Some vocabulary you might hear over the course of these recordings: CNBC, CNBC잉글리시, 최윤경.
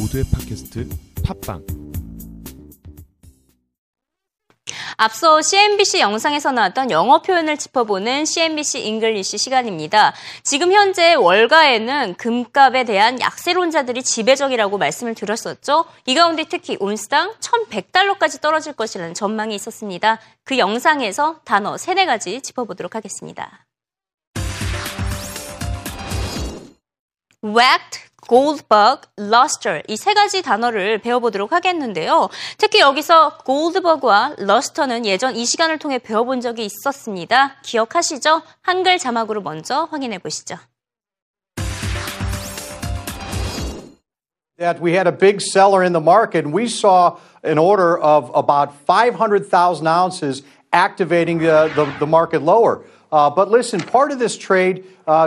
모두의 팟캐스트 팟빵. 앞서 CNBC 영상에서 나왔던 영어 표현을 짚어보는 CNBC 잉글리시 시간입니다. 지금 현재 월가에는 금값에 대한 약세론자들이 지배적이라고 말씀을 드렸었죠. 이 가운데 특히 온스당 1,100달러까지 떨어질 것이라는 전망이 있었습니다. 그 영상에서 단어 3-4가지 짚어보도록 하겠습니다. Whacked, Goldbug, Luster 이 3가지 단어를 배워보도록 하겠는데요. 특히 여기서 Goldbug과 Luster는 예전 이 시간을 통해 배워본 적이 있었습니다. 기억하시죠? 한글 자막으로 먼저 확인해 보시죠. That we had a big seller in the market and we saw an order of about 500,000 ounces activating the market lower. But listen, part of this trade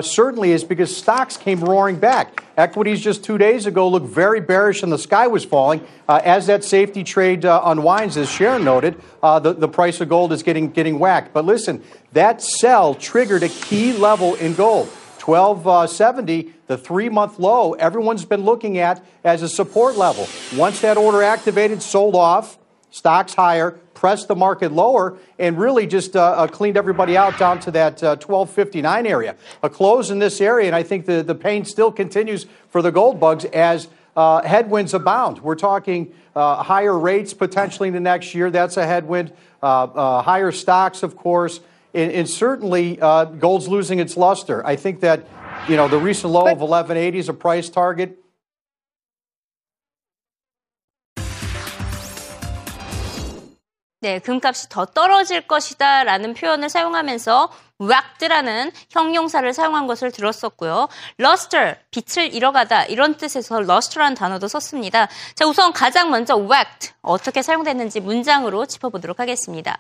certainly is because stocks came roaring back. Equities just 2 days ago looked very bearish and the sky was falling. As that safety trade unwinds, as Sharon noted, the price of gold is getting whacked. But listen, that sell triggered a key level in gold. 1270, the three-month low everyone's been looking at as a support level. Once that order activated, sold off, stocks higher, pressed the market lower, and really just cleaned everybody out down to that 1259 area. A close in this area, and I think the pain still continues for the gold bugs as headwinds abound. We're talking higher rates potentially in the next year. That's a headwind. Higher stocks, of course, and certainly gold's losing its luster. I think that, you know, the recent low of 1180 is a price target. 네, 금값이 더 떨어질 것이다 라는 표현을 사용하면서 whacked라는 형용사를 사용한 것을 들었었고요. luster, 빛을 잃어가다 이런 뜻에서 luster라는 단어도 썼습니다. 자, 우선 가장 먼저 whacked, 어떻게 사용됐는지 문장으로 짚어보도록 하겠습니다.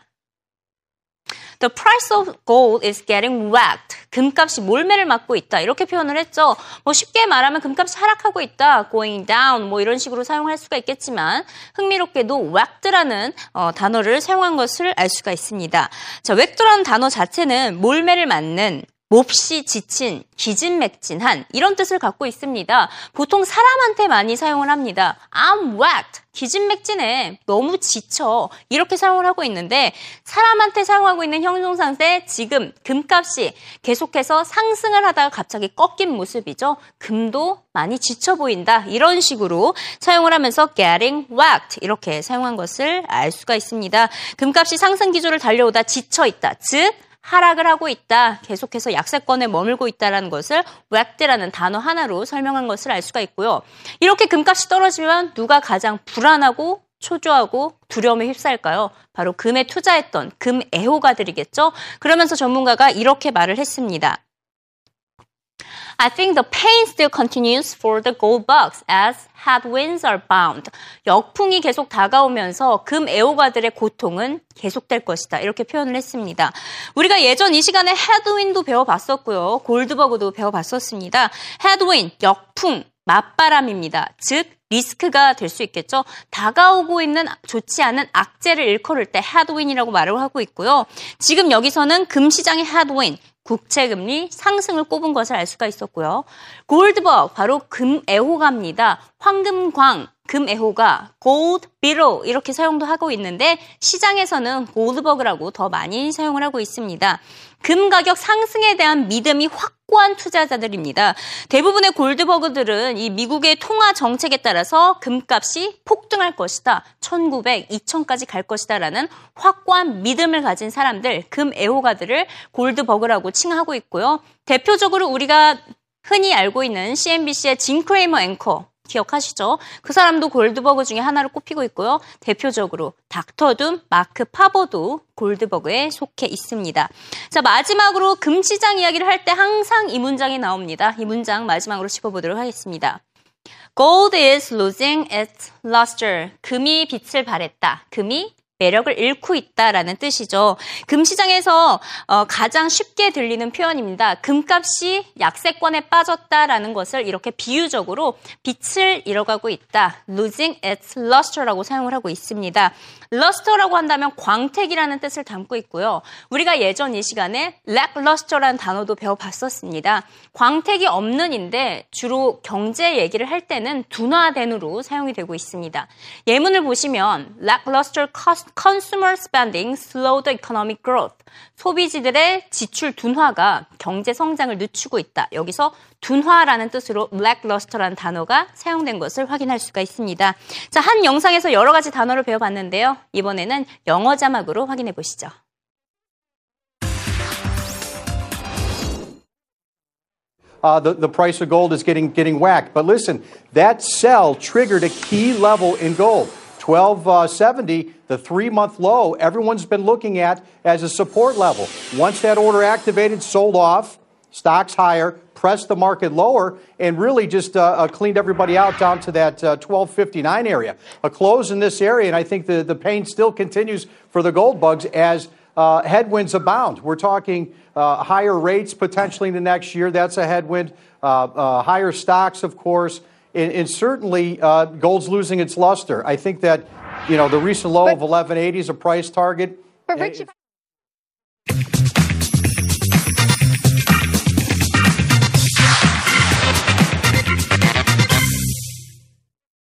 The price of gold is getting whacked. 금값이 몰매를 맞고 있다. 이렇게 표현을 했죠. 뭐 쉽게 말하면 금값이 하락하고 있다. going down 뭐 이런 식으로 사용할 수가 있겠지만 흥미롭게도 whacked라는 단어를 사용한 것을 알 수가 있습니다. 자, whacked라는 단어 자체는 몰매를 맞는, 몹시 지친, 기진맥진한 이런 뜻을 갖고 있습니다. 보통 사람한테 많이 사용을 합니다. I'm whacked. 기진맥진해. 너무 지쳐. 이렇게 사용을 하고 있는데 사람한테 사용하고 있는 형용사인데 지금 금값이 계속해서 상승을 하다가 갑자기 꺾인 모습이죠. 금도 많이 지쳐 보인다. 이런 식으로 사용을 하면서 getting whacked 이렇게 사용한 것을 알 수가 있습니다. 금값이 상승 기조를 달려오다 지쳐 있다. 즉 하락을 하고 있다, 계속해서 약세권에 머물고 있다는 것을 whacked라는 단어 하나로 설명한 것을 알 수가 있고요. 이렇게 금값이 떨어지면 누가 가장 불안하고 초조하고 두려움에 휩싸일까요? 바로 금에 투자했던 금 애호가들이겠죠? 그러면서 전문가가 이렇게 말을 했습니다. I think the pain still continues for the gold bugs as headwinds are bound. 역풍이 계속 다가오면서 금 애호가들의 고통은 계속될 것이다. 이렇게 표현을 했습니다. 우리가 예전 이 시간에 headwind도 배워봤었고요. 골드버그도 배워봤었습니다. headwind, 역풍, 맞바람입니다. 즉 리스크가 될 수 있겠죠. 다가오고 있는 좋지 않은 악재를 일컬을 때 headwind이라고 말을 하고 있고요. 지금 여기서는 금시장의 headwind, 국채금리 상승을 꼽은 것을 알 수가 있었고요. 골드버그, 바로 금애호가입니다. 황금광, 금애호가, gold beetle 이렇게 사용도 하고 있는데 시장에서는 골드버그라고 더 많이 사용을 하고 있습니다. 금 가격 상승에 대한 믿음이 확고한 투자자들입니다. 대부분의 골드버그들은 이 미국의 통화 정책에 따라서 금값이 폭등할 것이다. 1900, 2000까지 갈 것이다 라는 확고한 믿음을 가진 사람들, 금 애호가들을 골드버그라고 칭하고 있고요. 대표적으로 우리가 흔히 알고 있는 CNBC의 짐 크레이머 앵커 기억하시죠? 그 사람도 골드버그 중에 하나로 꼽히고 있고요. 대표적으로 닥터 둠, 마크 파버도 골드버그에 속해 있습니다. 자, 마지막으로 금시장 이야기를 할 때 항상 이 문장이 나옵니다. 이 문장 마지막으로 짚어보도록 하겠습니다. Gold is losing its luster. 금이 빛을 발했다. 금이 매력을 잃고 있다라는 뜻이죠. 금시장에서 가장 쉽게 들리는 표현입니다. 금값이 약세권에 빠졌다라는 것을 이렇게 비유적으로 빛을 잃어가고 있다, losing its luster라고 사용을 하고 있습니다. luster라고 한다면 광택이라는 뜻을 담고 있고요. 우리가 예전 이 시간에 lackluster라는 단어도 배워봤었습니다. 광택이 없는인데 주로 경제 얘기를 할 때는 둔화된으로 사용이 되고 있습니다. 예문을 보시면 lackluster consumer spending slowed the economic growth. 소비지들의 지출 둔화가 경제 성장을 늦추고 있다. 여기서 둔화라는 뜻으로 lackluster라는 단어가 사용된 것을 확인할 수가 있습니다. 자, 한 영상에서 여러 가지 단어를 배워봤는데요. 이번에는 영어 자막으로 확인해 보시죠. The price of gold is getting whacked. But listen, that sell triggered a key level in gold. 1270, the three-month low everyone's been looking at as a support level. Once that order activated, sold off, stocks higher, pressed the market lower, and really just cleaned everybody out down to that 1259 area. A close in this area, and I think the pain still continues for the gold bugs as headwinds abound. We're talking higher rates potentially in the next year. That's a headwind. Higher stocks, of course. And certainly gold's losing its luster. I think that, you know, the recent low of 1180 is a price target.